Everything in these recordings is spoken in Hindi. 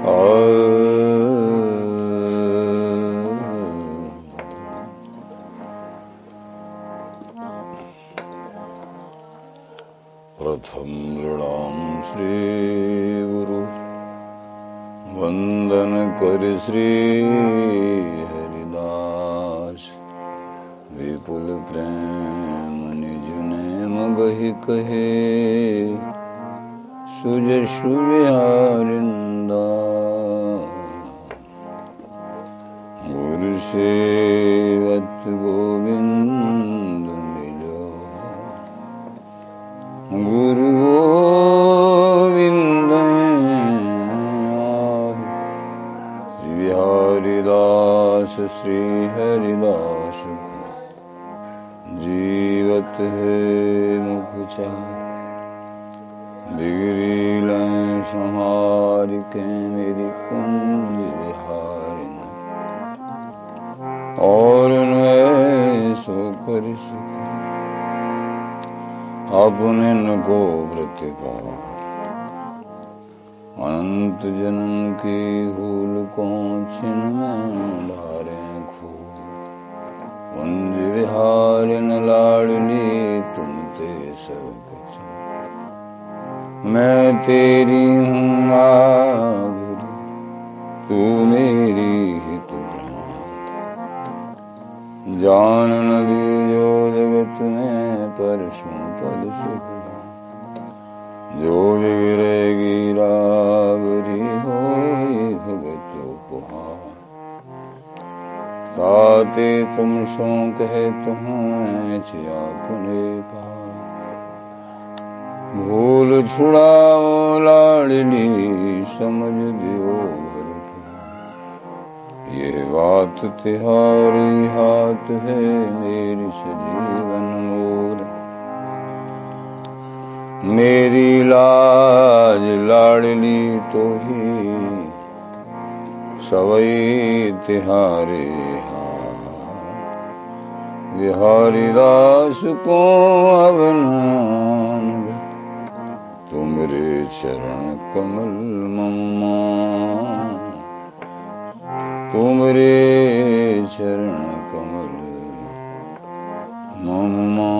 प्रथम प्रणाम श्री गुरु वंदन करि श्री हरिदास विपुल प्रेम निज नेम गहि कहे सुजसु विहारिंदा गुरु सेवत गोविंद मिलो गुरु गोविंद श्री बिहारीदास श्री हरिदास जीवत है मुखचा बिगड़ी लें संहार के मेरी कुंज विहारिन और न सो कर अपने नको प्रतिभा अनंत जन्म की भूल को छिन में धारे खो कुंज विहारिन लाडली तुम ते सब मैं तेरी हूँ गुरु तू मेरी ही तू प्राण जान न दीजो जगत में पर सुन पद सुख जो गिरेगी रागरी हो भगत उपहार ताते तुम सो कहे तुम्हें चिया पुने पा भूल छुड़ाओ लाडली समझ दियो भरपूर यह बात तिहारी हाथ है मेरी सजीवन मोर मेरी लाज लाडली तो ही सवई तिहारे हाथ बिहारीदास को अब नाम तुमरे चरण कमल मम्मा तुमरे चरण कमल मम्मा।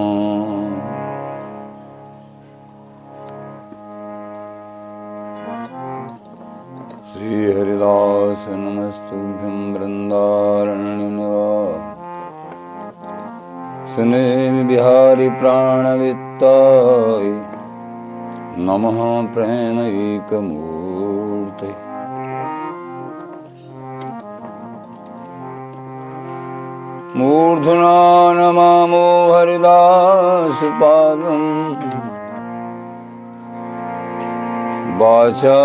श्री हरिदास नमस्तुभ्यं वृंदारण्यनिवास स्नेह बिहारी प्राणवित्ताय नमः प्रेमैकमूर्ते मूर्धना नमामो हरिदास पादं वाचा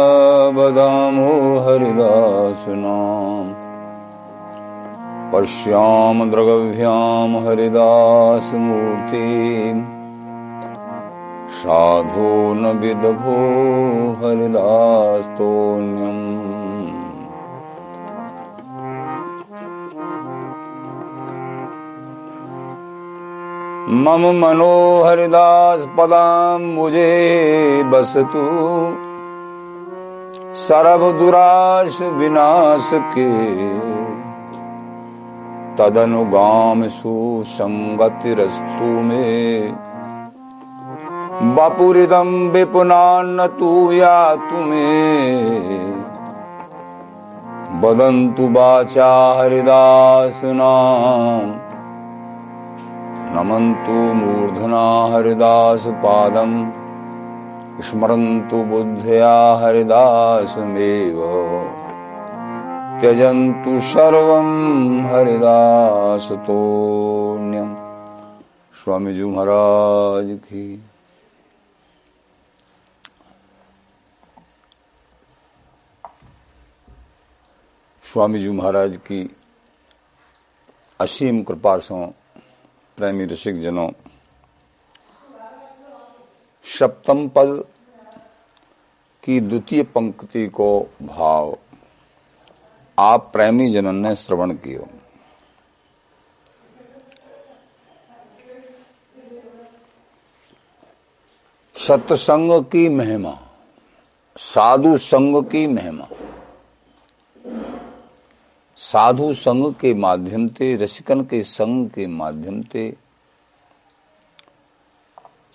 बदामो हरिदास नाम पश्याम द्रगव्याम हरिदास मूर्ति साधो न विदभो हरिदास्तोन्यम मम मनो हरिदास पदाम मुझे बसतु सर्व दुराश विनाश के तदनुगाम सुसंगतिरस्तु में बापुरिदम विपुनान्न तू या तुम्हें बदन्तु वाचा हरिदास नाम नमन्तु मूर्धना हरिदास पादम स्मरन्तु बुद्धया हरिदासमेव त्यजन्तु सर्वं हरिदास तोन्यम। स्वामी जी महाराज की। स्वामी जी महाराज की असीम कृपा से प्रेमी रसिक जनों सप्तम पद की द्वितीय पंक्ति को भाव आप प्रेमी जनों ने श्रवण कियो। सत्संग की महिमा साधु संग की महिमा साधु संग के माध्यम से, रसिकन के संग के माध्यम से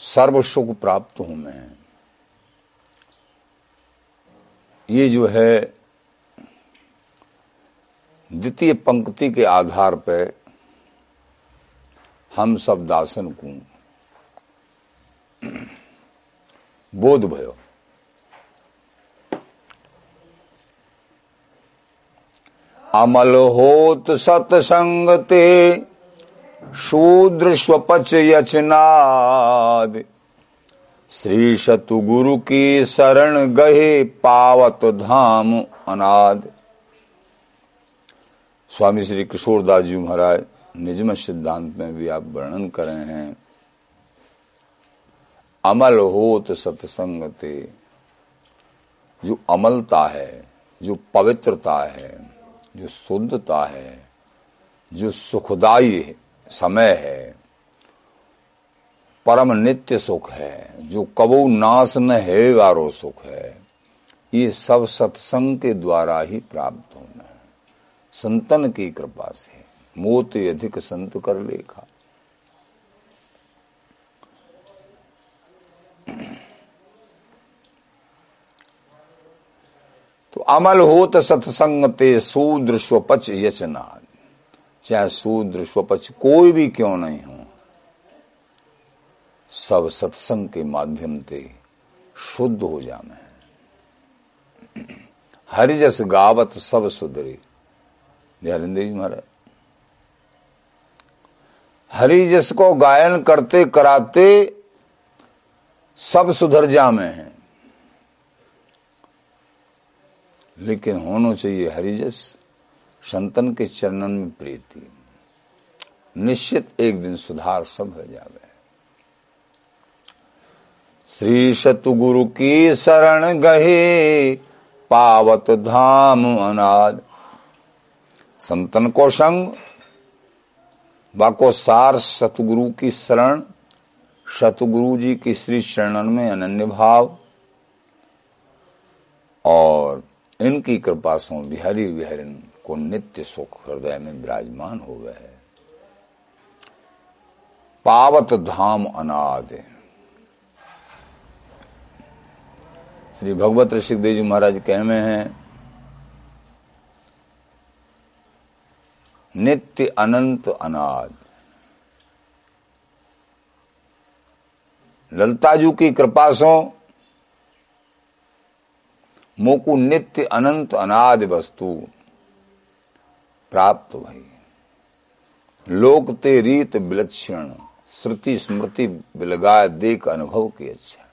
सर्व सुख प्राप्त हूं मैं। ये जो है द्वितीय पंक्ति के आधार पर हम सब दासन को बोध भयो। अमल होत सतसंगते शूद्र स्वपच यचनाद, श्री सतगुरु की शरण गहे पावत धाम अनाद। स्वामी श्री किशोरदास जी महाराज निजम सिद्धांत में भी आप वर्णन कर रहे हैं, अमल होत सतसंगते, जो अमलता है, जो पवित्रता है, जो शुद्धता है, जो सुखदायी समय है, परम नित्य सुख है, जो कबो नाश न है वारो सुख है, ये सब सत्संग के द्वारा ही प्राप्त होना है, संतन की कृपा से। मोत अधिक संत कर लेखा। तो अमल होत सत्संगते शूद्र स्वपच यचना, चाहे शूद्र स्वपच कोई भी क्यों नहीं हो, सब सत्संग के माध्यम से शुद्ध हो जाना। हरिजस गावत सब सुधरे, ध्यानंद जी महाराज। हरिजस को गायन करते कराते सब सुधर जामे हैं, लेकिन होना चाहिए हरिजस संतन के चरणन में प्रीति। निश्चित एक दिन सुधार सब हो जावे। श्री सतगुरु की शरण गहे पावत धाम अनाद। संतन को संग, बाको सार सतगुरु की शरण, सतगुरु जी की श्री शरणन में अनन्य भाव, और इनकी कृपा से बिहारी बिहारिन को नित्य सुख हृदय में विराजमान हो गए है। पावत धाम अनाद। श्री भगवत ऋषिदेव जी महाराज कहमे हैं, नित्य अनंत अनाद। ललताजू की कृपा से मोकु नित्य अनंत अनाद वस्तु प्राप्त भई। लोक ते रीत विलक्षण, श्रुति स्मृति बिलगाय देख अनुभव के अच्छा।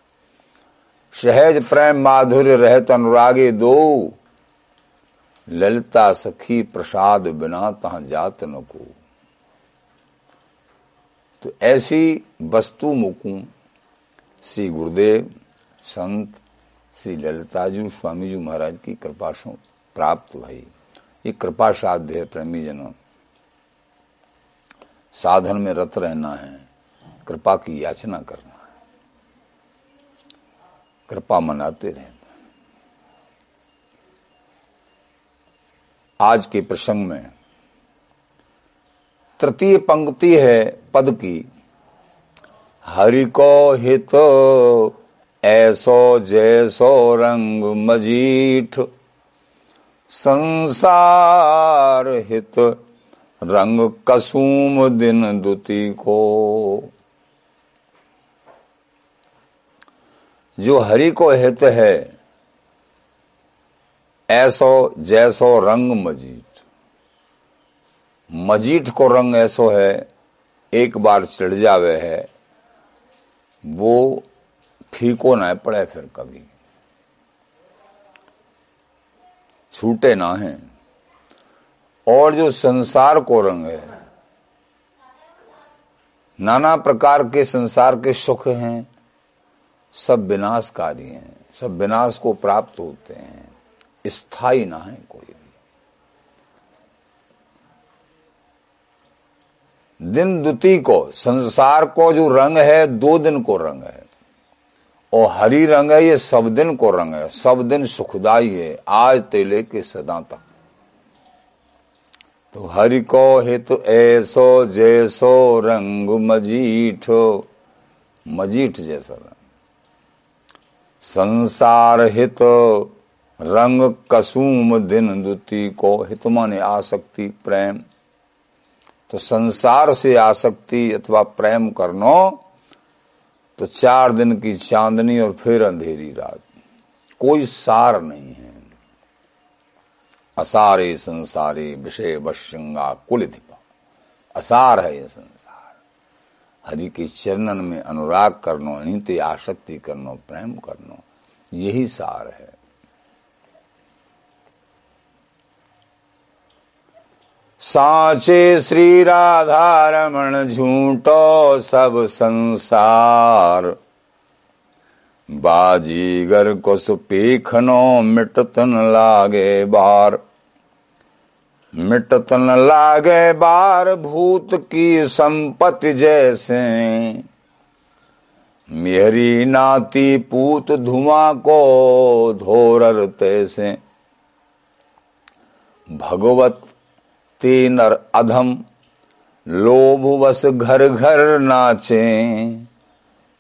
सहज प्रेम माधुर्य रहत अनुरागे दो, ललिता सखी प्रसाद बिना तहां जात न को। तो ऐसी वस्तु मुकू श्री गुरुदेव, संत, श्री ललिताजू स्वामी जी महाराज की कृपा से प्राप्त भई। ये कृपा साध्य है। प्रेमी जनों, साधन में रत रहना है, कृपा की याचना करना है, कृपा मनाते रहना। आज के प्रसंग में तृतीय पंक्ति है पद की, हरि को हित ऐसो जैसो रंग मजीठ, संसार हित रंग कसुम दिन दुति को। जो हरि को हित है ऐसो जैसो रंग मजीठ। मजीठ को रंग ऐसो है, एक बार चढ़ जावे है वो फीको ना पड़े, फिर कभी छूटे ना है। और जो संसार को रंग है, नाना प्रकार के संसार के सुख हैं, सब विनाशकारी हैं, सब विनाश को प्राप्त होते हैं, स्थायी ना है कोई भी। दिन दुति को, संसार को जो रंग है, दो दिन को रंग है, और हरी रंग है, ये सब दिन को रंग है, सब दिन सुखदायी है, आज ते लेके सदा तक। तो हरि को हित ऐसो जैसो रंग मजीठो, मजीठ जैसा रंग। संसार हित रंग कसुम दिन दुति को, हित माने आसक्ति प्रेम। तो संसार से आसक्ति अथवा प्रेम करनो तो 4 दिन की चांदनी और फिर अंधेरी रात, कोई सार नहीं है। असारे संसारे विषय वश्रृंगा कुल दीपा, असार है ये संसार। हरि के चरणन में अनुराग करनो, नीति आसक्ति करनो, प्रेम करनो, यही सार है। साचे श्री राधा रमण झूठो सब संसार, बाजीगर कुस पीखनो मिटतन लागे बार, मिटतन लागे बार भूत की संपत्ति जैसे। मेहरी नाती पूत धुआं को धोरर तैसे, भगवत तीन और अधम लोभवश घर घर नाचे।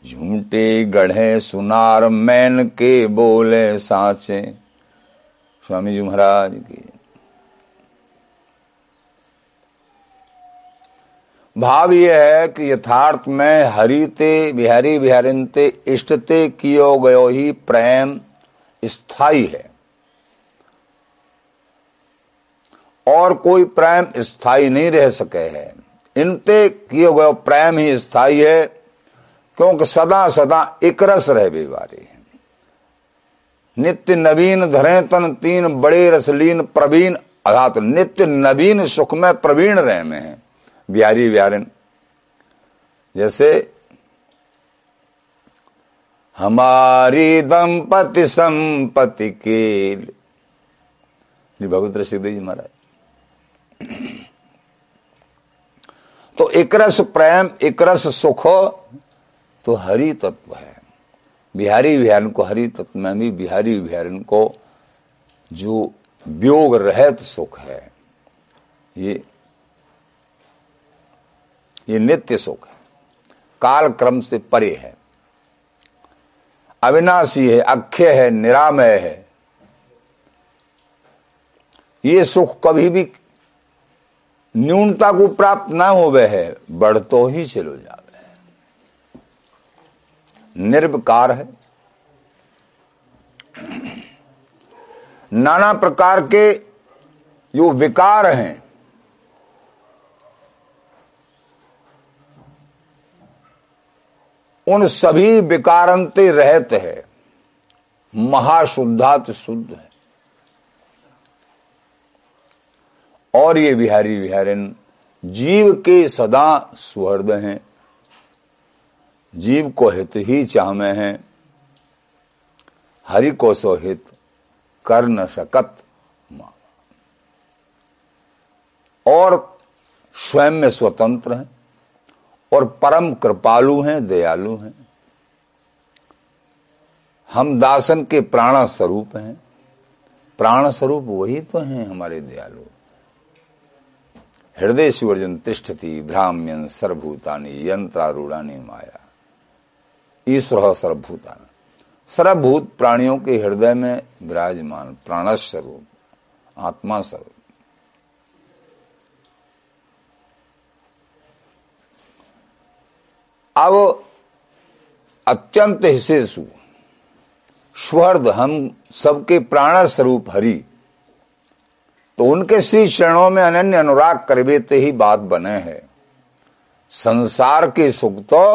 झूठे गढ़े सुनार मैन के बोले साचे, स्वामी जी महाराज की। भाव यह है कि यथार्थ में हरिते बिहारी बिहारिनते इष्टते कियो गयो ही प्रेम स्थायी है, और कोई प्रेम स्थायी नहीं रह सके है। इनते कियो गयो प्रेम ही स्थायी है, क्योंकि सदा सदा एकरस रहे बेवारी है। नित्य नवीन धरे तन तीन, बड़े रसलीन प्रवीण अर्थात नित्य नवीन सुख में प्रवीण रहे में है बिहारी बिहारिन। जैसे हमारी दंपति संपत्ति के, भगवत ऋषिदेव जी महाराज। तो एकरस प्रेम, एकरस सुख तो हरि तत्व है। बिहारी बिहारिन को हरि तत्व में भी, बिहारी बिहारिन को जो वियोग रहित सुख है, ये नित्य सुख है, काल क्रम से परे है, अविनाशी है, अक्षय है, निरामय है। ये सुख कभी भी न्यूनता को प्राप्त ना होवे है, बढ़ तो ही चलो जावे, निर्विकार है। नाना प्रकार के जो विकार हैं, उन सभी विकारंते रहत है, महाशुद्धात शुद्ध है। और ये बिहारी बिहारिन जीव के सदा सुहृदय हैं, जीव को हित ही चाहमे हैं, हरि को सो हित कर न सकत। और स्वयं में स्वतंत्र हैं, और परम कृपालु हैं, दयालु हैं। हम दासन के प्राण स्वरूप हैं, प्राण स्वरूप वही तो हैं हमारे दयालु। हृदय शिवर्जन तिष्ठति भ्राम्यन सर्वभूतानि यंत्रारूढ़ानी माया, ईश्वर सर्वभूतान, सर्वभूत प्राणियों के हृदय में विराजमान प्राणस्वरूप आत्मा स्वरूप। अब अत्यंत हिसेषु स्वहृद हम सबके प्राणस्वरूप हरि, तो उनके श्री चरणों में अनन्य अनुराग करवेते ही बात बने है। संसार के सुख तो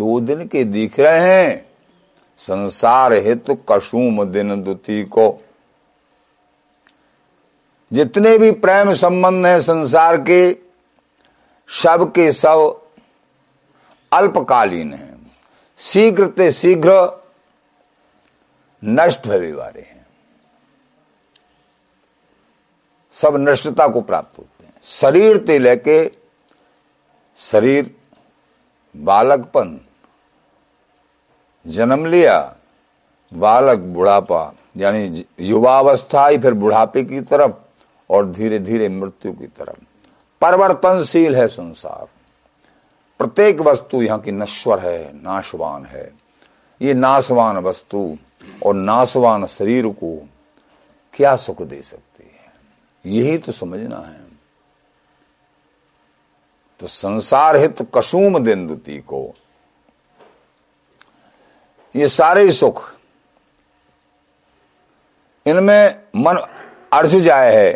2 दिन के दिख रहे हैं, संसार हेतु कसुम दिन दुति को। जितने भी प्रेम संबंध हैं संसार के सब अल्पकालीन हैं, शीघ्र ते शीघ्र नष्ट होने वाले हैं, सब नष्टता को प्राप्त होते हैं। शरीर ते लेके शरीर, बालकपन, जन्म लिया, बालक बुढ़ापा यानी युवावस्था ही, फिर बुढ़ापे की तरफ, और धीरे धीरे मृत्यु की तरफ परिवर्तनशील है संसार। प्रत्येक वस्तु यहाँ की नश्वर है, नाशवान है। ये नाशवान वस्तु और नाशवान शरीर को क्या सुख दे सकती है, यही तो समझना है। तो संसार हित कसूम देंदुती को ये सारे सुख इनमें मन अर्ज जाए है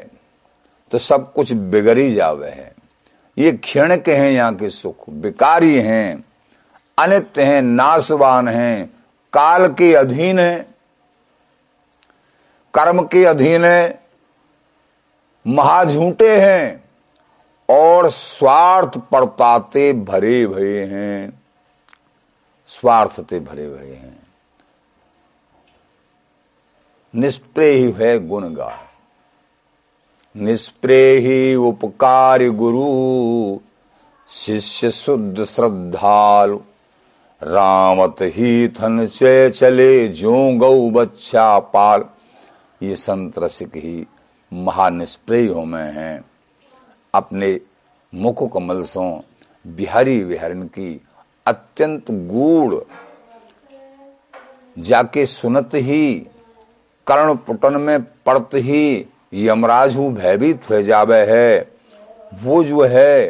तो सब कुछ बिगड़ी जावे है। ये क्षण के हैं, यहाँ के सुख बेकारी हैं, अनित्य हैं, नाशवान हैं, काल के अधीन हैं, कर्म के अधीन हैं, महाझूठे हैं और स्वार्थ पड़ताते भरे भये हैं, स्वार्थते भरे भये हैं। निष्प्रेही है गुण गा, निष्प्रेही उपकार गुरु शिष्य शुद्ध श्रद्धालु, रामत ही थन चे चले जो गौ बच्चा पाल। ये संत रसिक ही महानिष्प्रेय हो में हैं। अपने मुख कमल सो बिहारी विहरण की अत्यंत गूढ़ जाके सुनत ही, कर्ण पुटन में पड़त ही यमराज हूँ भयभीत हो जावे है। वो जो है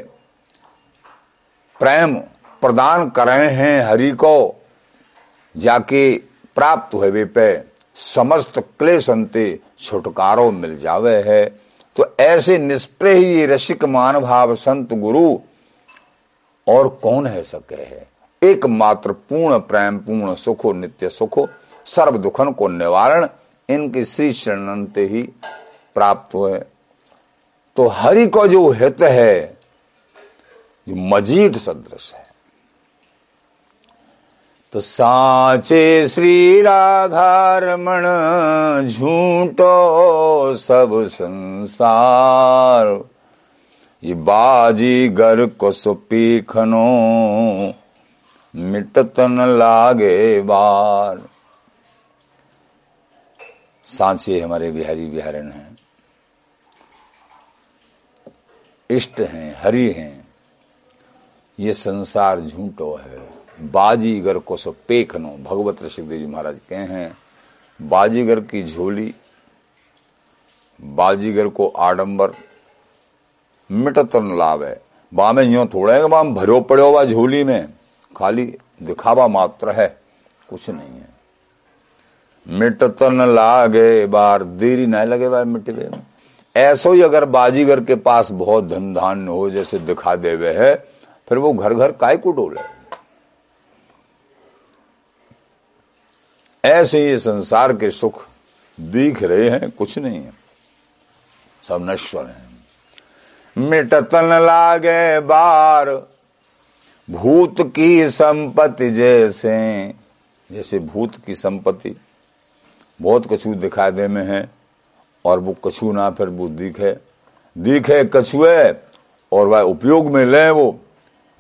प्रेम प्रदान करे हैं हरि को, जाके प्राप्त हुए पे समस्त क्लेश अंते छुटकारो मिल जावे है। तो ऐसे निष्प्रेही ये रसिक मान भाव संत गुरु और कौन है सके है। एकमात्र पूर्ण प्रेम पूर्ण सुखो नित्य सुखो सर्व दुखन को निवारण इनके श्री चरणंते ही प्राप्त हुए। तो हरि को जो हित है जो मजीद सदृश है। तो साचे श्री राधारमण झूठो सब संसार, ये बाजीगर को सुपीखनो मिटतन लागे बार। सांचे हमारे बिहारी बिहारन हैं, इष्ट हैं, हरि हैं। ये संसार झूठो है, बाजीगर को सो पेखनो। भगवत ऋषिदेव जी महाराज कहे हैं बाजीगर की झोली, बाजीगर को आडंबर मिटतन लावे। बामे यो थोड़े बाम भरो पड़ो वा झोली में, खाली दिखावा मात्र है, कुछ नहीं है। मिटतन लागे बार, देरी ना लगे बार मिटवे। ऐसो ही अगर बाजीगर के पास बहुत धन धान्य हो जैसे दिखा देवे है, फिर वो घर घर काय को डोले। ऐसे ही संसार के सुख दिख रहे हैं, कुछ नहीं है, सब नश्वर है। मिटतन लागे बार भूत की संपत्ति जैसे, जैसे भूत की संपत्ति बहुत कछु दिखाई दे में है और वो कछु ना फिर वो दिखे कछुए और वह उपयोग में ले, वो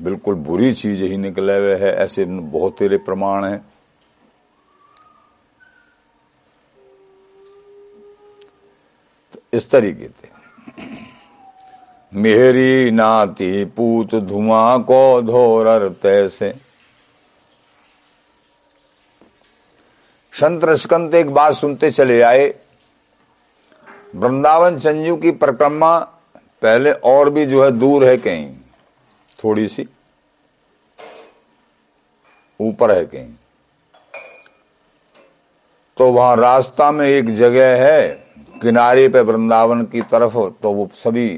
बिल्कुल बुरी चीज ही निकले हुए है। ऐसे बहुत तेरे प्रमाण है। तो इस तरीके से मेहरी नाती पूत धुआं को धोरर तैसे। संत रसकंत एक बात सुनते चले आए। वृंदावन चंजू की परिक्रमा पहले और भी जो है दूर है, कहीं थोड़ी सी ऊपर है कहीं। तो वहां रास्ता में एक जगह है किनारे पे वृंदावन की तरफ, तो वो सभी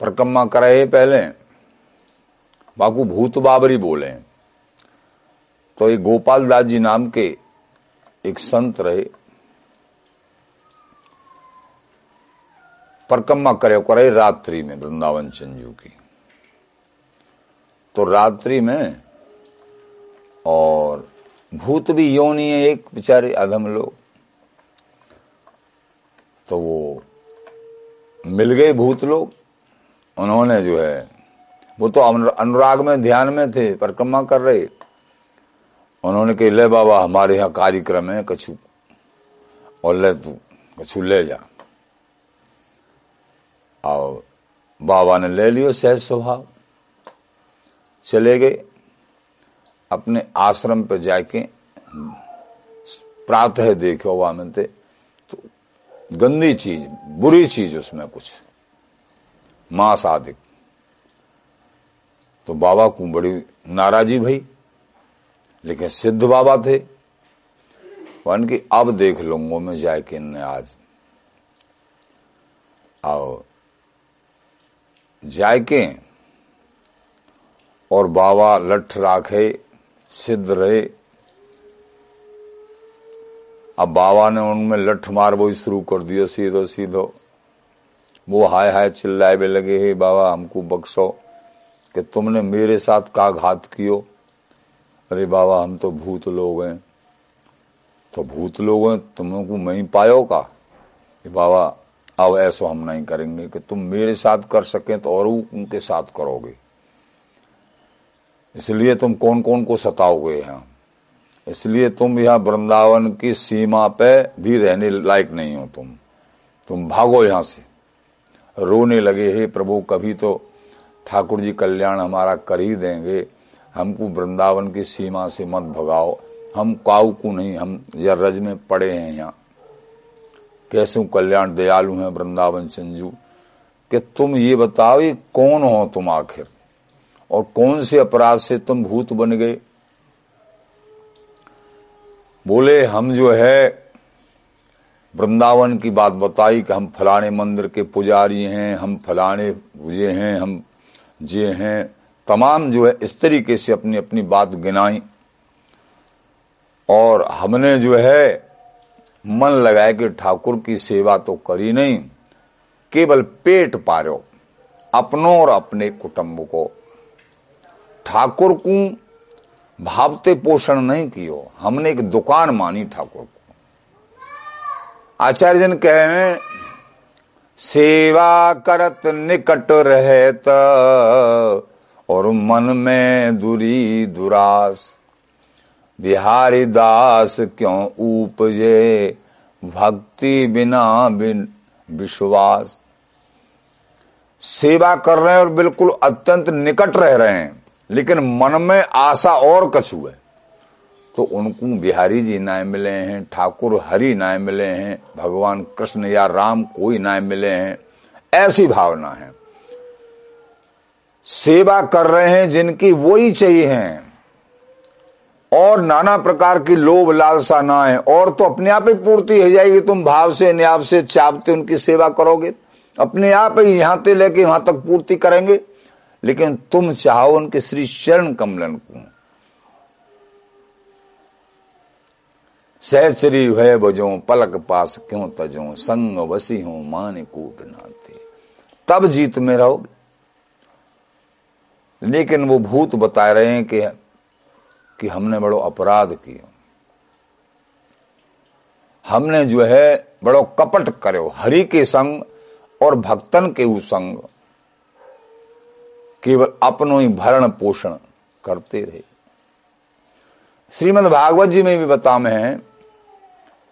परिक्रमा कराए पहले। बाकू भूत बाबरी बोले। तो एक गोपाल दास जी नाम के एक संत रहे, परिक्रमा करे रात्रि में वृंदावन चंजू की। तो रात्रि में और भूत भी योनी है एक बेचारे अधम लोग। तो वो मिल गए भूत लोग, उन्होंने जो है वो तो अनुराग में ध्यान में थे, परिक्रमा कर रहे। उन्होंने कही ले बाबा हमारे यहाँ कार्यक्रम है कछु, और ले तू छुलेजा और बाबा ने ले लियो सहज स्वभाव, चले गए अपने आश्रम पर जाके प्रातः देखो वामनते तो गंदी चीज बुरी चीज उसमें कुछ मांस आदि, तो बाबा को बड़ी नाराजी भई, लेकिन सिद्ध बाबा थे कि अब देख लूंगा मैं जाके इनने आज, आओ जाके और बाबा लठ राखे सिद्ध रहे। अब बाबा ने उनमें लठ मार वो शुरू कर दिया सीधो सीधो, वो हाय हाय चिल्लाए भी लगे, हे बाबा हमको बख्शो कि तुमने मेरे साथ का घात कियो। अरे बाबा हम तो भूत लोग हैं, तो भूत लोग हैं तुमों को मैं ही पायो का, बाबा अब ऐसो हम नहीं करेंगे कि तुम मेरे साथ कर सकें तो और उनके साथ करोगे, इसलिए तुम कौन कौन को सताओगे यहाँ, इसलिए तुम यहाँ वृंदावन की सीमा पे भी रहने लायक नहीं हो, तुम भागो यहाँ से। रोने लगे, हे प्रभु कभी तो ठाकुर जी कल्याण हमारा कर ही देंगे, हमको वृंदावन की सीमा से मत भगाओ, हम काऊ को नहीं, हम या रज में पड़े हैं यहाँ, कैसे कल्याण दयालु हैं वृंदावन संजू, कि तुम ये बताओ ये कौन हो तुम आखिर, और कौन से अपराध से तुम भूत बन गए। बोले हम जो है वृंदावन की बात बताई कि हम फलाने मंदिर के पुजारी हैं, हम फलाने ये हैं, हम ये हैं, तमाम जो है इस तरीके से अपनी अपनी बात गिनाई, और हमने जो है मन लगाया कि ठाकुर की सेवा तो करी नहीं, केवल पेट पारो अपनों और अपने कुटुंब को, ठाकुर को भावते पोषण नहीं कियो, हमने एक दुकान मानी ठाकुर को। आचार्य जन कहे हैं, सेवा करत निकट रहत और मन में दूरी दुरास, बिहारी दास क्यों उपजे भक्ति बिना बिन विश्वास। सेवा कर रहे हैं और बिल्कुल अत्यंत निकट रह रहे हैं, लेकिन मन में आशा और कछु है, तो उनको बिहारी जी ना मिले हैं, ठाकुर हरि ना मिले हैं, भगवान कृष्ण या राम कोई ना मिले हैं, ऐसी भावना है। सेवा कर रहे हैं जिनकी वो ही चाहिए हैं, और नाना प्रकार की लोभ लालसा ना है, और तो अपने आप ही पूर्ति हो जाएगी, तुम भाव से न्याव से चापते उनकी सेवा करोगे, अपने आप ही यहां से लेके वहां तक पूर्ति करेंगे, लेकिन तुम चाहो उनके श्री चरण कमलन को। सहज श्री भय बजो पलक पास क्यों तजो, संग वसी हो मान कूट नाते, तब जीत में रहोगे। लेकिन वो भूत बता रहे हैं कि हमने बड़ो अपराध किया, हमने जो है बड़ो कपट करो हरि के संग और भक्तन के संग, केवल अपनों ही भरण पोषण करते रहे। श्रीमद् भागवत जी में भी बताम है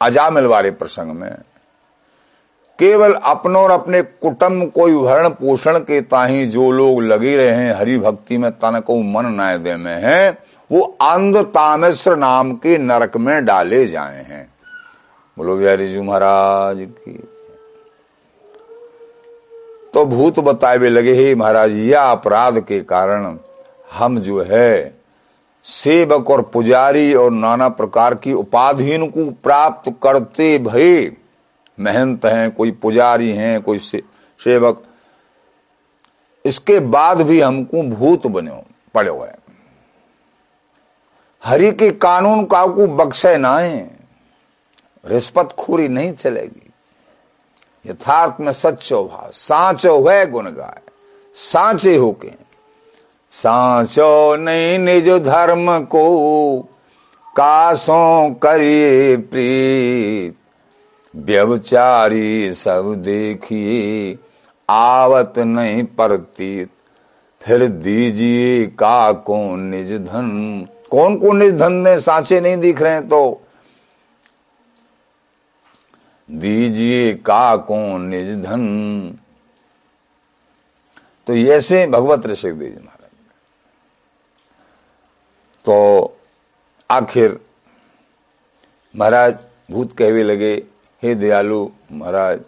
अजामिल वाले प्रसंग में, केवल अपनों और अपने कुटुंब को भरण पोषण के ताही जो लोग लगे रहे हैं हरि भक्ति में, तनको मन नायदे में है, वो अंध तामिश्र नाम के नरक में डाले जाए हैं। बोलो बिहारी जी महाराज की। तो भूत बताए लगे, हे महाराज यह अपराध के कारण हम जो है सेवक और पुजारी और नाना प्रकार की उपाधियों को प्राप्त करते भई महंत हैं, कोई पुजारी हैं, कोई सेवक, इसके बाद भी हमको भूत बने पड़े हुए। हरि के कानून काऊ को बख्शे ना है, रिश्वतखोरी नहीं चलेगी, यथार्थ में सच्चो भाव, सांचो है गुण गाय, सांचे होके सांचो नहीं निज धर्म को, कासो करिए प्रीत, व्यवचारी सब देखिए आवत नहीं परतीत, फिर दीजिए काको निज धन। कौन कौन निज धन ने सांचे नहीं दिख रहे हैं, तो दीजिए काको निज धन। तो ऐसे भगवत ऋषिकेश जी महाराज। तो आखिर महाराज भूत कहवे लगे, हे दयालु महाराज,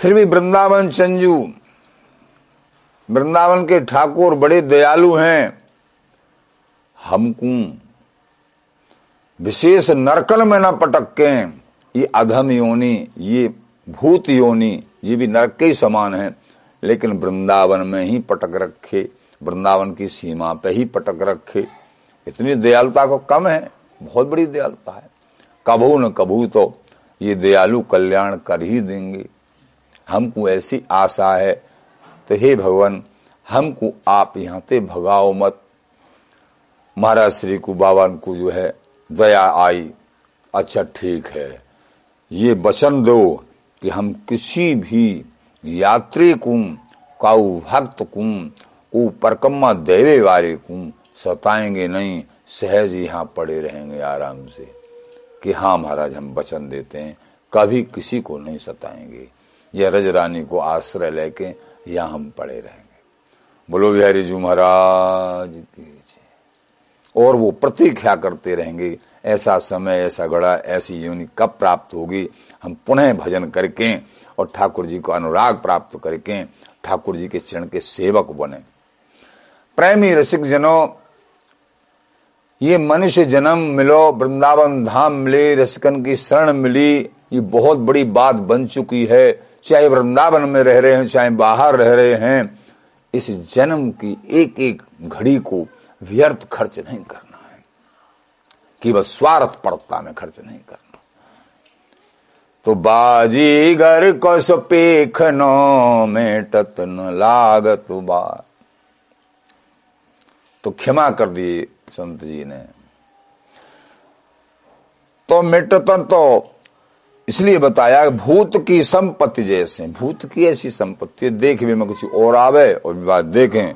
फिर भी वृंदावन संजू, वृंदावन के ठाकुर बड़े दयालु हैं, हमको विशेष नरकल में न पटक के ये अधम योनि, ये भूत योनि, ये भी नरक के समान है, लेकिन वृंदावन में ही पटक रखे, वृंदावन की सीमा पे ही पटक रखे। इतनी दयालुता को कम है, बहुत बड़ी दयालुता है। कभू न कभू तो ये दयालु कल्याण कर ही देंगे, हमको ऐसी आशा है। तो हे भगवान, हमको आप यहाँ से भगाओ मत। महाराज श्री को बाबा को जो है दया आई। अच्छा ठीक है, ये वचन दो कि हम किसी भी यात्री कुम काउ भक्त कुम को परकम्मा देवे वाले कुम सताएंगे नहीं, सहज यहाँ पड़े रहेंगे आराम से। कि हाँ महाराज, हम वचन देते हैं कभी किसी को नहीं सताएंगे, या रज रानी को आश्रय लेके यहाँ हम पड़े रहेंगे। बोलो बिहारी जी महाराज की जय। और वो प्रतीक्षा करते रहेंगे, ऐसा समय, ऐसा घड़ा, ऐसी योनि कब प्राप्त होगी। हम पुनः भजन करके और ठाकुर जी को अनुराग प्राप्त करके ठाकुर जी के चरण के सेवक बने। प्रेमी रसिक जनों, ये मनुष्य जन्म मिलो, वृंदावन धाम मिले, रसिकन की शरण मिली, ये बहुत बड़ी बात बन चुकी है। चाहे वृंदावन में रह रहे हैं, चाहे बाहर रह रहे हैं, इस जन्म की एक एक घड़ी को व्यर्थ खर्च नहीं करना है, कि बस स्वार्थ परता में खर्च नहीं करना। तो बाजी घर कस पेखनो में टतन लागत बार। तो क्षमा कर दिए संत जी ने। तो मिटतन तो इसलिए बताया, भूत की संपत्ति जैसे, भूत की ऐसी संपत्ति देख भी में कुछ और आवे और विवाद देखें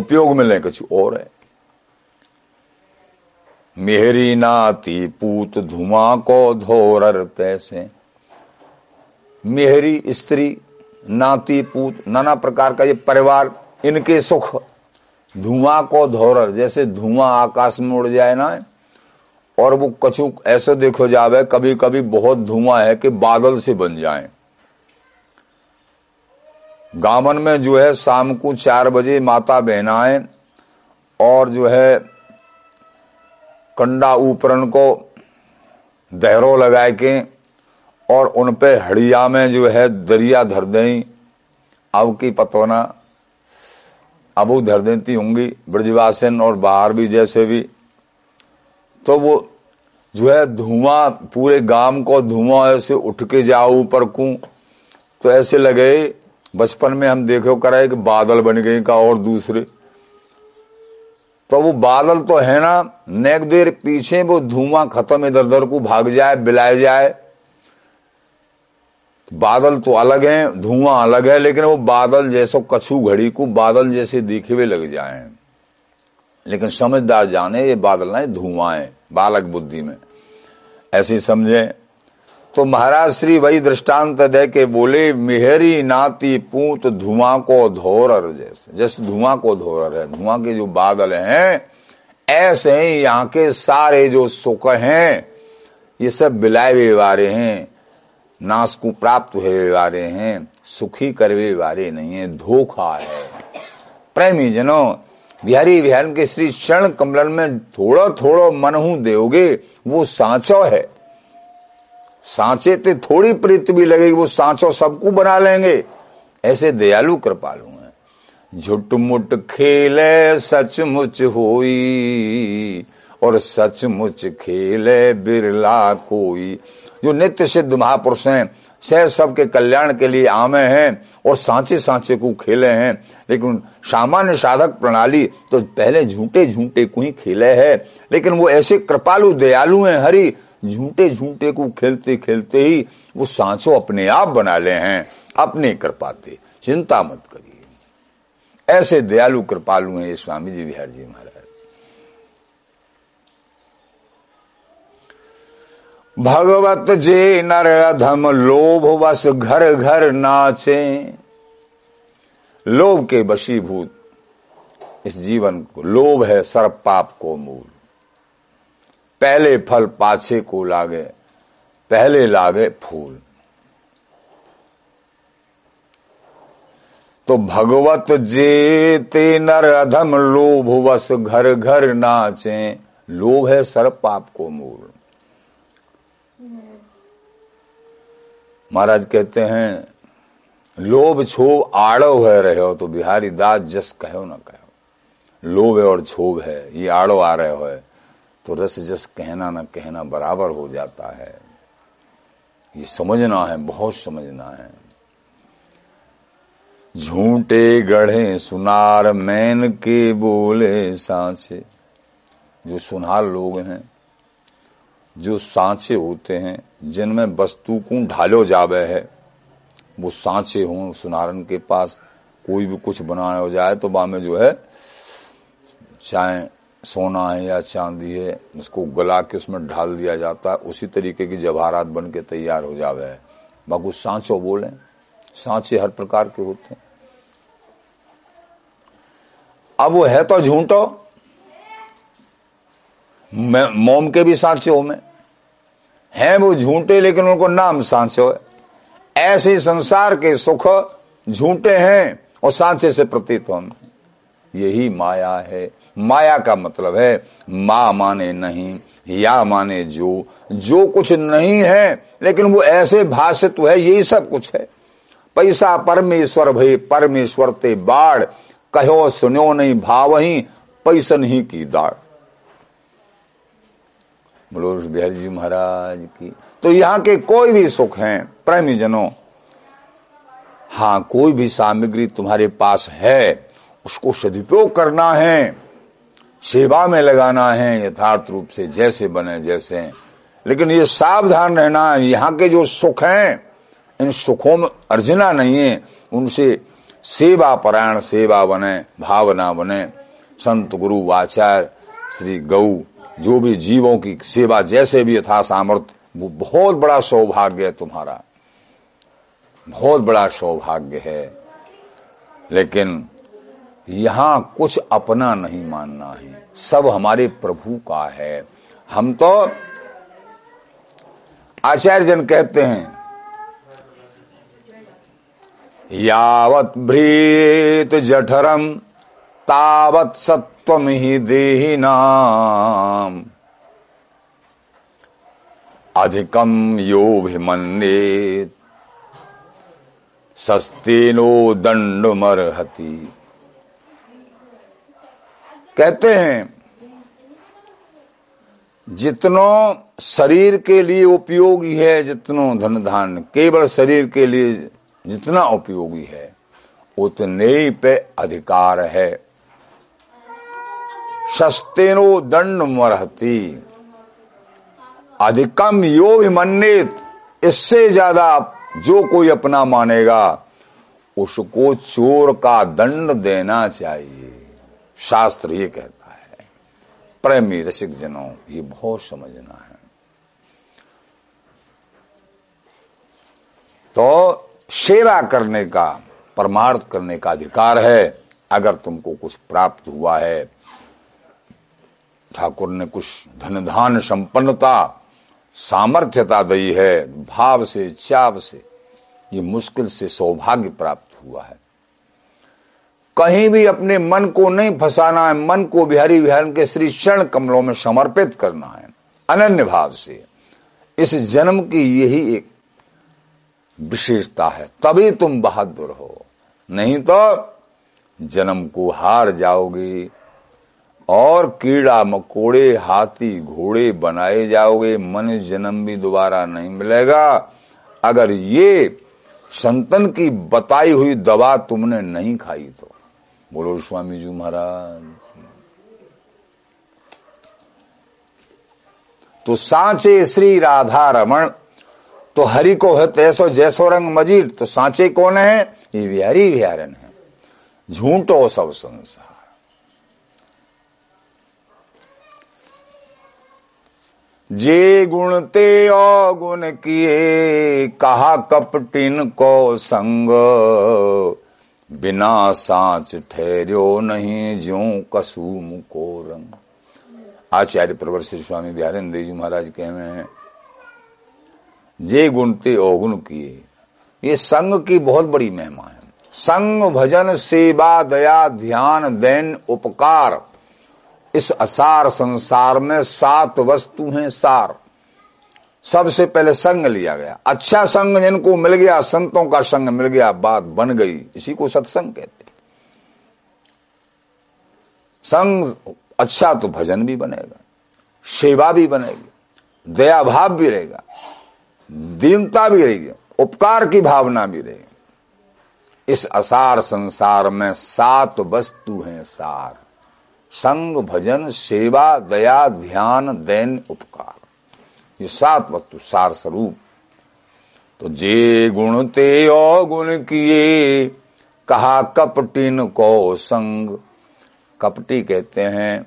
उपयोग में ले कुछ और है। मेहरी नाती पूत धुआं को धोरर तैसे। मेहरी स्त्री, नाती पूत नाना प्रकार का ये परिवार, इनके सुख धुआं को धोरर, जैसे धुआं आकाश में उड़ जाए ना, और वो कछु ऐसे देखो जावे, कभी कभी बहुत धुआं है कि बादल से बन जाए। गामन में जो है शाम को 4 बजे माता बहनाएं और जो है कंडा ऊपरन को देहरो लगाए के और उनपे हड़िया में जो है दरिया धर दें, अब की पतोना अबू धर देती होंगी ब्रजवासिन और बाहर भी जैसे भी। तो वो जो है धुआं पूरे गांव को धुआं ऐसे उठ के जाओ ऊपर को, तो ऐसे लगे बचपन में हम देखो कराए कि बादल बन गए का और दूसरे। तो वो बादल तो है ना, नेक देर पीछे वो धुआं खत्म, इधर उधर को भाग जाए, बिलाए जाए। बादल तो अलग हैं, धुआं अलग है, लेकिन वो बादल जैसो कछु घड़ी को बादल जैसे दिखे हुए लग जाए, लेकिन समझदार जाने ये बादल ना धुआं है, बालक बुद्धि में ऐसे समझे। तो महाराज श्री वही दृष्टांत दे के बोले, मिहरी नाती पूत धुआं को धोरर, जैसे जैसे धुआं को धोरर है, धुआं के जो बादल हैं ऐसे ही यहाँ के सारे जो सुख हैं ये सब बिलाए हुए वारे हैं, नाश को प्राप्त हुए वाले हैं, सुखी करवे वाले नहीं है, धोखा है। प्रेमी जनों, बिहारी बिहार के श्री चरण कमलन में थोड़ा थोड़ा मनहू दोगे वो सांचो है। सांचे ते थोड़ी प्रीत भी लगेगी, वो सांचो सबको बना लेंगे। ऐसे दयालु कृपालु हैं। झुटमुट खेले सचमुच होई, और सचमुच खेले बिरला कोई। जो नित्य सिद्ध महापुरुष हैं, सह सबके कल्याण के लिए आमे हैं और सांचे सांचे को खेले हैं, लेकिन सामान्य साधक प्रणाली तो पहले झूठे झूठे को ही खेले है, लेकिन वो ऐसे कृपालु दयालु हैं हरि, झूठे झूठे को खेलते खेलते ही वो सांचो अपने आप बना ले हैं अपने कृपाते। चिंता मत करिए, ऐसे दयालु कृपालु हैं स्वामी जी बिहार जी महाराज। भगवत जे नर अधम लोभवश घर घर नाचे। लोभ के वशीभूत इस जीवन को, लोभ है सर्व पाप को मूल। पहले फल पाछे को लागे, पहले लागे फूल। तो भगवत जेते नर अधम लोभवश घर घर नाचे। लोभ है सर्व पाप को मूल। महाराज कहते हैं लोभ क्षोभ आड़ो है रहे हो, तो बिहारी दास जस कहो ना कहो। लोभ और क्षोभ है, ये आड़ो आ रहे हो तो रस जस कहना ना कहना बराबर हो जाता है। ये समझना है, बहुत समझना है। झूठे गढ़े सुनार मैन के बोले सांचे। जो सुनार लोग हैं, जो सांचे होते हैं, जिनमें वस्तु को ढालो जावे है, वो सांचे हों। सुनारन के पास कोई भी कुछ बनाया हो जाए तो वहाँ में जो है, चाहे सोना है या चांदी है, उसको गला के उसमें ढाल दिया जाता है। उसी तरीके की जवाहरात बन के तैयार हो जावे है। बाकी सांचो बोले, सांचे हर प्रकार के होते हैं। अब वो है तो झूठो, मोम के भी सांचे हो में हैं वो झूठे, लेकिन उनको नाम सांचे हो। ऐसे संसार के सुख झूठे हैं और सांचे से प्रतीत हो। यही माया है। माया का मतलब है माँ माने नहीं, या माने जो। जो कुछ नहीं है लेकिन वो ऐसे भाषित है यही सब कुछ है। पैसा परमेश्वर भई परमेश्वर ते बाढ़, कहो सुनो नहीं भावही पैसन ही की दाड़। बोलो बिहारी जी महाराज की। तो यहाँ के कोई भी सुख हैं प्रेमी जनों, हाँ कोई भी सामग्री तुम्हारे पास है उसको सदुपयोग करना है, सेवा में लगाना है यथार्थ रूप से, जैसे बने जैसे हैं। लेकिन ये सावधान रहना है, यहाँ के जो सुख हैं इन सुखों में अर्जना नहीं है। उनसे सेवा परायण सेवा बने, भावना बने। संत गुरु आचार्य श्री गौ जो भी जीवों की सेवा जैसे भी यथा सामर्थ, वो बहुत बड़ा सौभाग्य है तुम्हारा, बहुत बड़ा सौभाग्य है। लेकिन यहाँ कुछ अपना नहीं मानना है, सब हमारे प्रभु का है। हम तो आचार्य जन कहते हैं यावत भृत जठरम तावत सत्वम ही देहिनाम, अधिकम योभिमन्ये सस्तेनो दंडमर्हति। कहते हैं जितनों शरीर के लिए उपयोगी है, जितनों धन धान्य केवल शरीर के लिए जितना उपयोगी है, उतने ही पे अधिकार है। सस्तेनो दंड मरहति, अधिकम यो विमन्नित, इससे ज्यादा जो कोई अपना मानेगा उसको चोर का दंड देना चाहिए। शास्त्र ये कहता है। प्रेमी रसिक जनों, ये बहुत समझना है। तो सेवा करने का, परमार्थ करने का अधिकार है। अगर तुमको कुछ प्राप्त हुआ है, ठाकुर ने कुछ धन धान संपन्नता सामर्थ्यता दी है, भाव से चाव से ये मुश्किल से सौभाग्य प्राप्त हुआ है। कहीं भी अपने मन को नहीं फंसाना है, मन को बिहारी विहार के श्री शरण कमलों में समर्पित करना है अनन्य भाव से। इस जन्म की यही एक विशेषता है, तभी तुम बहादुर हो। नहीं तो जन्म को हार जाओगे और कीड़ा मकोड़े हाथी घोड़े बनाए जाओगे, मन जन्म भी दोबारा नहीं मिलेगा। अगर ये संतन की बताई हुई दवा तुमने नहीं खाई तो। बोलो स्वामी जी महाराज। तो सांचे श्री राधा रमण, तो हरि को है तैसो जैसो रंग मजीर। तो सांचे कौन है? ये बिहारी विहारन है। झूठो सब संसार। जे गुण ते अगुण किए, कहा कपटिन को संग। बिना सांच ठहरो नहीं, ज्यों कसूम को रंग। आचार्य प्रवर श्री स्वामी बिहारेंद्र जी महाराज कह रहे हैं, जे गुण ते अगुण किए, ये संग की बहुत बड़ी महिमा है। संग भजन सेवा दया ध्यान दैन उपकार, इस असार संसार में 7 वस्तु हैं सार। सबसे पहले संग लिया गया। अच्छा संग जिनको मिल गया, संतों का संग मिल गया, बात बन गई, इसी को सत्संग कहते। संग अच्छा तो भजन भी बनेगा, सेवा भी बनेगी, दया भाव भी रहेगा, दीनता भी रहेगी, उपकार की भावना भी रहेगी। इस असार संसार में 7 वस्तु हैं सार। संग भजन सेवा दया ध्यान दैन उपकार, ये 7 वस्तु सार स्वरूप। तो जे गुण ते अगुण किए, कहा कपटिन को संग। कपटी कहते हैं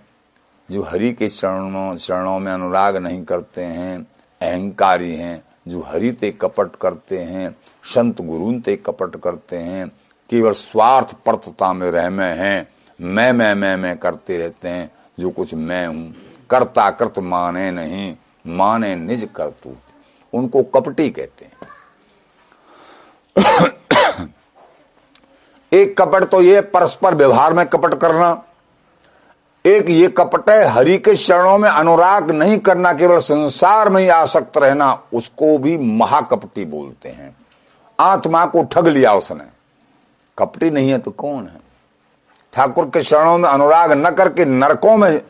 जो हरि के चरणों में अनुराग नहीं करते हैं, अहंकारी हैं, जो हरि ते कपट करते हैं, संत गुरुन ते कपट करते हैं, केवल स्वार्थ परतता में रहमे हैं, मैं करते रहते हैं, जो कुछ मैं हूं। कर्ता कर्त माने नहीं, माने निज कर्तु, उनको कपटी कहते हैं। एक कपट तो ये परस्पर व्यवहार में कपट करना, एक ये कपट है हरि के चरणों में अनुराग नहीं करना, केवल संसार में ही आसक्त रहना, उसको भी महाकपटी बोलते हैं। आत्मा को ठग लिया उसने। कपटी नहीं है तो कौन है? ठाकुर के चरणों में अनुराग न करके नरकों में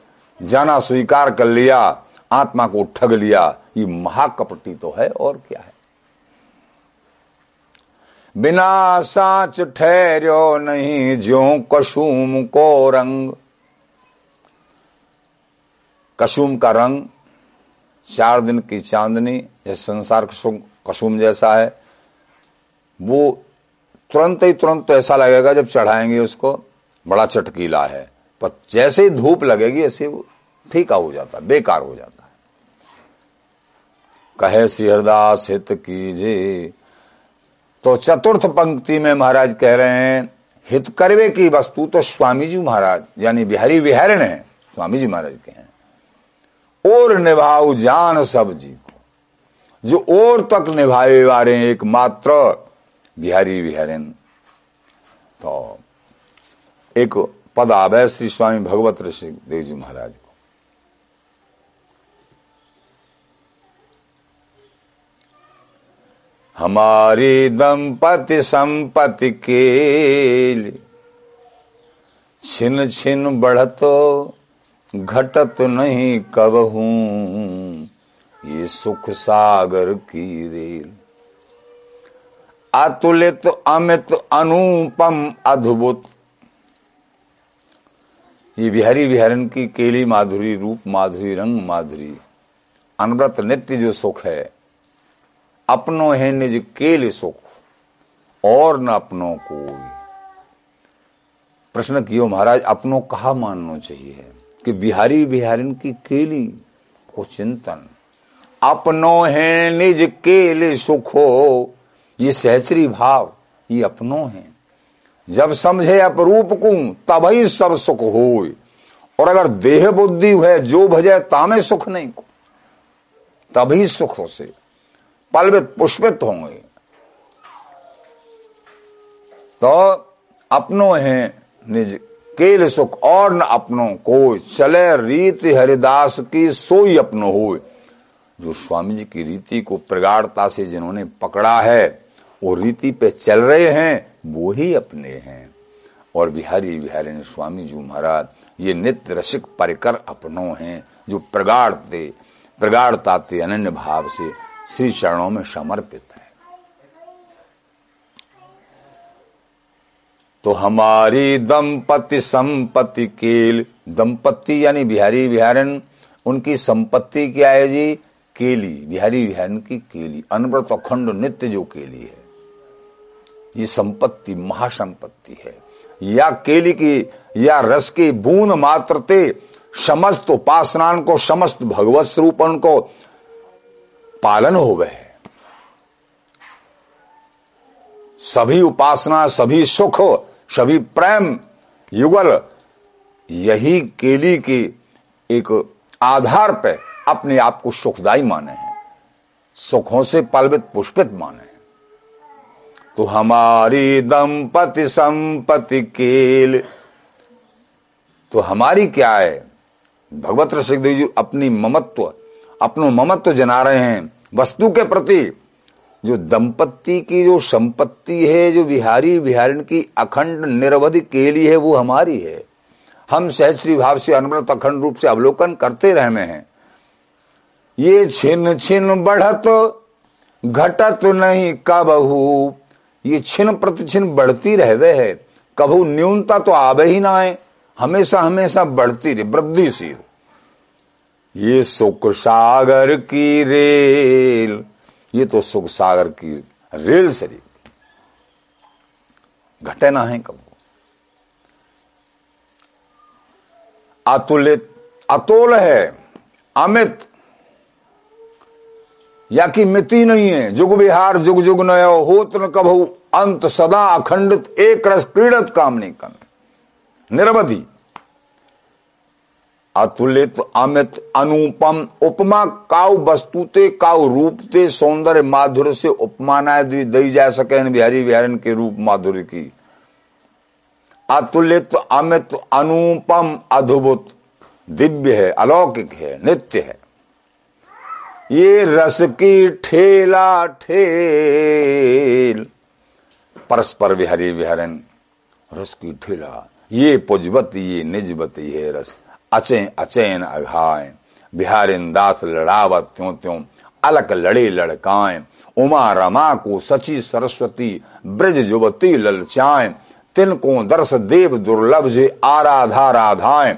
जाना स्वीकार कर लिया, आत्मा को ठग लिया, ये महाकपटी तो है और क्या है। बिना सांच ठहरो नहीं, ज्यों कसूम को रंग। कसूम का रंग 4 दिन की चांदनी, जैसे संसार कसूम जैसा है, वो तुरंत ऐसा लगेगा जब चढ़ाएंगे उसको, बड़ा चटकीला है, पर जैसे ही धूप लगेगी ऐसे वो फीका हो जाता, बेकार हो जाता है। कहे श्री हरदास हित कीजे, तो 4th पंक्ति में महाराज कह रहे हैं, हित करवे की वस्तु तो स्वामी जी महाराज यानी बिहारी विहारण है। स्वामी जी महाराज कहे हैं, और निभाऊ जान सब जी को, जो और तक निभाए वारे एकमात्र बिहारी विहारण। तो एक पद आवे श्री स्वामी भगवत ऋषि देव जी महाराज को, हमारी दंपति संपत्ति के छिन छिन बढ़त घटत नहीं कबहू, ये सुख सागर की रेल। अतुलित अमित अनुपम अद्भुत, ये बिहारी विहारन की केली माधुरी, रूप माधुरी, रंग माधुरी, अनवरत नित्य जो सुख है, अपनों है निज केली सुख और न अपनों को। प्रश्न कियो महाराज, अपनों कहा मानना चाहिए कि बिहारी विहारन की केली को चिंतन। अपनों है निज केली सुख हो, ये सहचरी भाव, ये अपनों है। जब समझे अपरूप को तभी सब सुख होए, और अगर देह बुद्धि है जो भजे तामे सुख नहीं को, तभी सुख से पल्वित पुष्पित होंगे। तो अपनों हैं निज केल सुख और न अपनों को, चले रीत हरिदास की सोई अपनो होए। जो स्वामी जी की रीति को प्रगाढ़ता से जिन्होंने पकड़ा है, वो रीति पे चल रहे हैं, वो ही अपने हैं। और बिहारी बिहारी स्वामी जी महाराज ये नित्य रसिक परिकर अपनों हैं, जो प्रगाढ़ताते अनन्य भाव से श्री चरणों में समर्पित है। तो हमारी दंपति संपत्ति केल, दंपति यानी बिहारी बिहारन, उनकी संपत्ति क्या है जी? केली, बिहारी बिहारन की केली, अनवरत अखंड नित्य जो केली है, ये संपत्ति महासंपत्ति है। या केली की या रस की बूंद मात्र ते समस्त उपासनान को, समस्त भगवत स्वरूपन को, पालन होवे। सभी उपासना, सभी सुख, सभी प्रेम युगल यही केली की एक आधार पर अपने आप को सुखदायी माने हैं, सुखों से पलवित पुष्पित माने हैं। तो हमारी दंपति संपत्ति केल, तो हमारी क्या है? भगवत ऋषिदेव जी अपनी ममत्व, अपनो ममत्व जना रहे हैं वस्तु के प्रति। जो दंपत्ति की जो संपत्ति है, जो बिहारी बिहारिन की अखंड निरवधि केली है, वो हमारी है। हम सहज श्री भाव से अनवरत अखंड रूप से अवलोकन करते रहने हैं। ये छिन छिन बढ़त घटत नहीं कबहू, ये छिन प्रतिछिन बढ़ती रहवे है, कबहू न्यूनता तो आवे ही ना है, हमेशा हमेशा बढ़ती रही, वृद्धिशील। ये सुख सागर की रेल, ये तो सुख सागर की रेल शरीर घटे ना है कबहू। अतुलित अतोल है, अमित या कि मिति नहीं है। जुग विहार जुग जुग नयो होत न कभू अंत, सदा अखंडित एक रस क्रीड़त काम नहीं कर निरवधि। अतुलित अमित अनुपम, उपमा काउ वस्तुते काउ रूपते सौंदर्य माधुर्य से उपमा ना दी जा सके बिहारी बिहारिन के रूप माधुर्य की। अतुलित अमित अनुपम अद्भुत दिव्य है, अलौकिक है, नित्य है। ये रस की ठेला ठेल, परस्पर विहारी विहारन रस की ठेला। ये पुजबती ये निजबती है रस, अचैन अचैन अघाय बिहारिन दास लड़ावत त्यों त्यों, अलक लड़े लड़काएं उमा रमा को सची सरस्वती ब्रज जुबती ललचाएं, तिनको दर्श देव दुर्लभ जे आराधा राधाएं,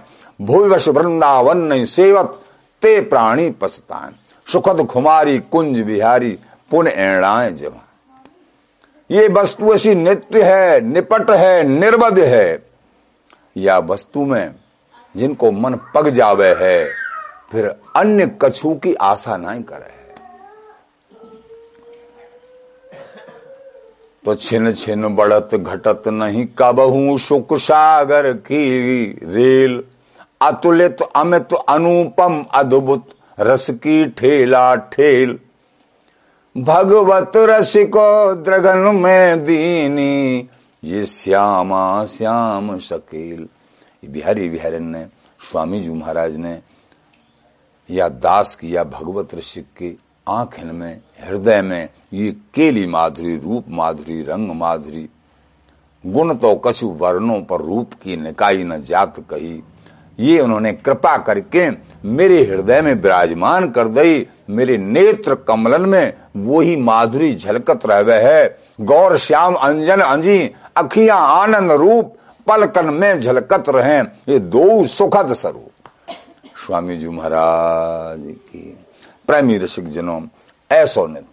भूवश वृंदावन नहीं सेवत ते प्राणी पछताएं, सुखद खुमारी कुंज बिहारी पुन एणाएं जमा। ये वस्तु ऐसी नित्य है, निपट है, निर्बद है। या वस्तु में जिनको मन पग जावे है, फिर अन्य कछु की आशा नहीं करे। तो छिन छिन बढ़त घटत नहीं काबहू सुख सागर की रेल, अतुलित अमित अनुपम अद्भुत रस की ठेला ठेल। भगवत रसिको द्रगन में दीनी, ये श्यामा श्याम शकील। बिहारी बिहारिन ने, स्वामी जी महाराज ने या दास की या भगवत रसिक की आंखन में, हृदय में ये केली माधुरी, रूप माधुरी, रंग माधुरी। गुण तो कछु वर्णों पर रूप की निकाई न जात कही, ये उन्होंने कृपा करके मेरे हृदय में विराजमान कर दई। मेरे नेत्र कमलन में वो ही माधुरी झलकत रहवे है। गौर श्याम अंजन अंजी अखियां आनंद रूप पलकन में झलकत रहे, ये दो सुखद स्वरूप। स्वामी जी महाराज की। प्रेमी रसिक जनों, ऐसो नित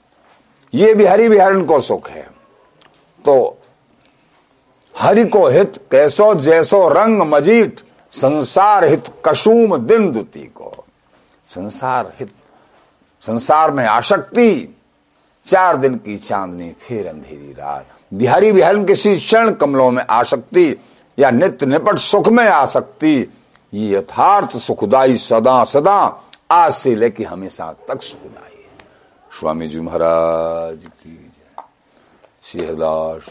ये बिहारी बिहारन को सुख है। तो हरि को हित कैसो जैसो रंग मजीठ, संसार हित कशूम दिन दुती को। संसार हित, संसार में आसक्ति, 4 दिन की चांदनी फिर अंधेरी रात। बिहारी बिहार किसी क्षण कमलों में आसक्ति या नित्य निपट सुख में आसक्ति, ये यथार्थ सुखदाई सदा सदा, आज से लेके हमेशा तक सुखदाई है। स्वामी जी महाराज की जय। श्रीहरदास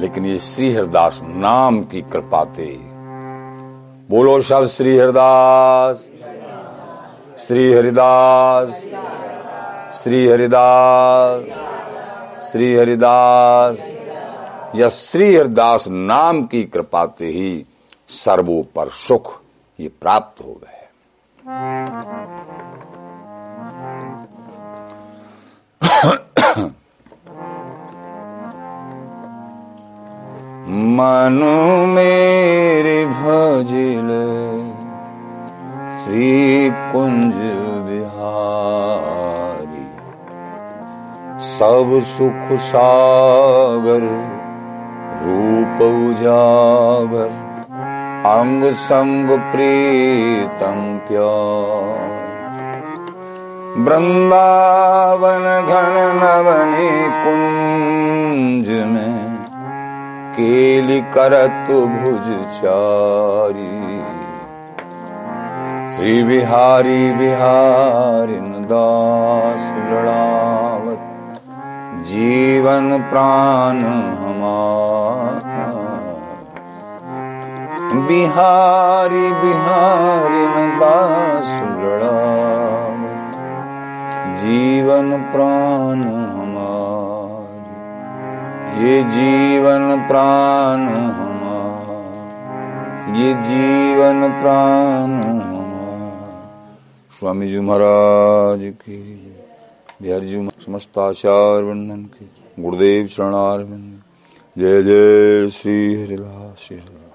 लेकिन ये श्री हरदास नाम की कृपा थे। बोलो सब श्री हरदास, श्री हरिदास, श्री हरिदास, श्री हरिदास। या श्री हरदास नाम की कृपा ते ही सर्वोपर सुख ये प्राप्त हो गए। मन मेरे भजिल श्री कुंज बिहारी, सब सुख सागर रूप उजागर अंग संग प्रीतं प्यार वृंदावन घन नवनी कुंज में केली करत भुज चारी श्री बिहारी बिहारिन दास लड़ावत जीवन प्राण हमारा बिहारी बिहारिन दास लड़ावत जीवन प्राण हमारे ये जीवन प्राण हमारे ये जीवन प्राण हमारे स्वामी जी महाराज की बिहारी जी समस्त आचार्य वंदन की गुरुदेव चरणार वंदन। जय जय श्री हरिलाल श्री हरिलाल।